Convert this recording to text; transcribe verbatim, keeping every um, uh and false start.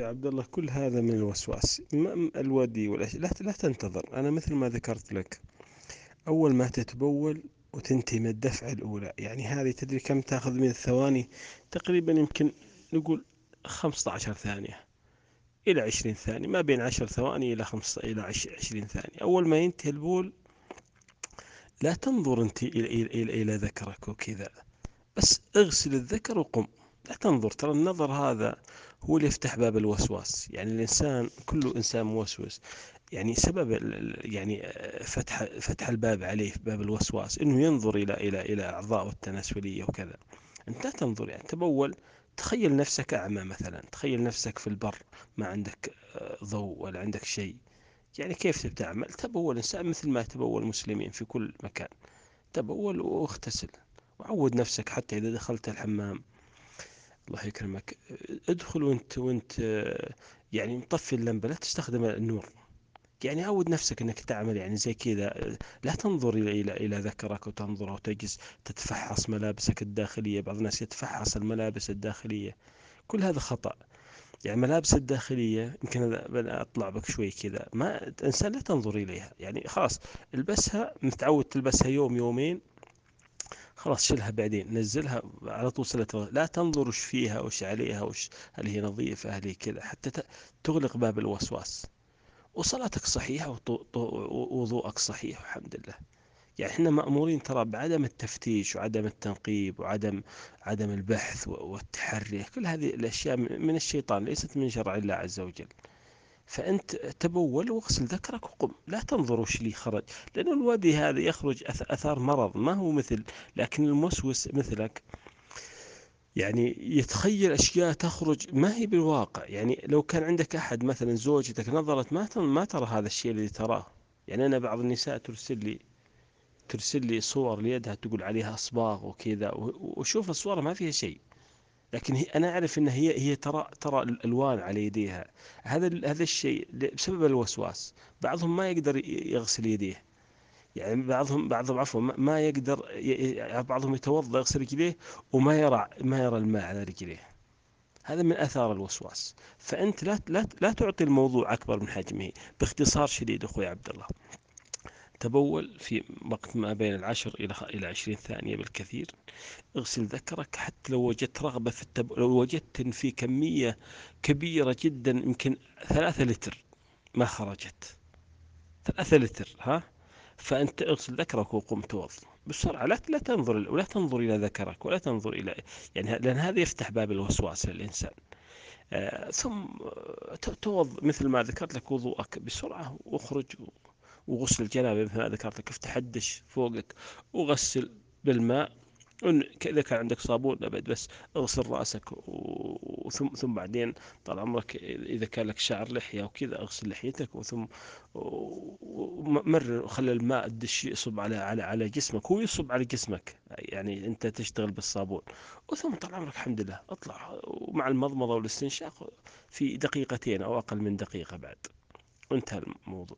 يا عبد الله، كل هذا من الوسواس. م- الودي والأشياء، لا لا تنتظر. أنا مثل ما ذكرت لك، أول ما تتبول وتنتهي من الدفعة الأولى، يعني هذه تدري كم تاخذ من الثواني؟ تقريبا يمكن نقول خمسة عشر ثانية إلى عشرين ثانية، ما بين عشر ثواني إلى خمسة إلى عشرين ثانية. أول ما ينتهي البول لا تنظر أنت إلى, إلى, إلى, إلى ذكرك وكذا، بس اغسل الذكر وقم، لا تنظر. ترى النظر هذا هو اللي يفتح باب الوسواس. يعني الإنسان، كل إنسان موسوس، يعني سبب يعني فتح فتح الباب عليه، باب الوسواس، إنه ينظر إلى إلى إلى أعضاء التناسلية وكذا. أنت لا تنظر، يعني تبول، تخيل نفسك أعمى مثلا، تخيل نفسك في البر، ما عندك ضوء ولا عندك شيء، يعني كيف تتعامل؟ تبول إنسان مثل ما تبول المسلمين في كل مكان، تبول واغتسل وعود نفسك. حتى إذا دخلت الحمام، الله يكرمك، ادخل وانت وانت يعني مطفي اللمبة، لا تستخدم النور، يعني عود نفسك انك تعمل يعني زي كذا. لا تنظر الى الى الى ذكرك وتنظر وتجلس تتفحص ملابسك الداخلية. بعض الناس يتفحص الملابس الداخلية، كل هذا خطأ. يعني ملابس الداخلية، يمكن هذا اطلع بك شوي كذا، ما الانسان لا تنظر اليها، يعني خلاص البسها، متعود تلبسها يوم يومين، خلاص شلها بعدين، نزلها على طول سلة. لا تنظر وش فيها وش عليها، وش هل هي نظيفة هل هي كذا، حتى تغلق باب الوسواس. وصلاتك صحيحة ووضوءك صحيح والحمد لله. يعني احنا مأمورين ترى بعدم التفتيش وعدم التنقيب وعدم عدم البحث والتحري، كل هذه الأشياء من الشيطان، ليست من شرع الله عز وجل. فأنت تبول واغسل ذكرك وقم، لا تنظر وش لي خرج، لأن الوادي هذا يخرج أثار مرض، ما هو مثل، لكن الموسوس مثلك يعني يتخيل أشياء تخرج ما هي بالواقع. يعني لو كان عندك أحد مثلا، زوجتك نظرت ما ما ترى هذا الشيء الذي تراه. يعني أنا بعض النساء ترسل لي ترسل لي صور ليدها، تقول عليها أصباغ وكذا، وأشوف الصور ما فيها شيء، لكن هي أنا أعرف أن هي هي ترى ترى الألوان على يديها. هذا هذا الشيء بسبب الوسواس. بعضهم ما يقدر يغسل يديه، يعني بعضهم بعضهم عفوا ما يقدر ي... بعضهم يتوضأ يغسل رجليه وما يرى ما يرى الماء على رجليه. هذا من أثار الوسواس. فأنت لا لا لا تعطي الموضوع أكبر من حجمه. باختصار شديد أخوي عبد الله، تبول في وقت ما بين العشر إلى إلى عشرين ثانية بالكثير، اغسل ذكرك. حتى لو وجدت رغبة في التب... لو وجدت في كمية كبيرة جدا، يمكن ثلاثة لتر ما خرجت، ثلاثة لتر ها، فأنت اغسل ذكرك وقم توضأ بسرعة. لا لا تنظر ولا تنظر إلى ذكرك، ولا تنظر إلى، يعني لأن هذا يفتح باب الوسواس للإنسان. آه ثم توضأ مثل ما ذكرت لك وضوءك بسرعة، واخرج وغسل الجنابة مثل ما ذكرت لك، افتح الدش فوقك وغسل بالماء، إذا كان عندك صابون أبد بس اغسل رأسك، وثم ثم بعدين طال عمرك إذا كان لك شعر لحية وكذا اغسل لحيتك، وثم مر خلي الماء الدش يصب على على على جسمك، هو يصب على جسمك، يعني أنت تشتغل بالصابون، وثم طال عمرك الحمد لله اطلع، ومع المضمضة والاستنشاق في دقيقتين أو أقل من دقيقة بعد، وانتهى الموضوع.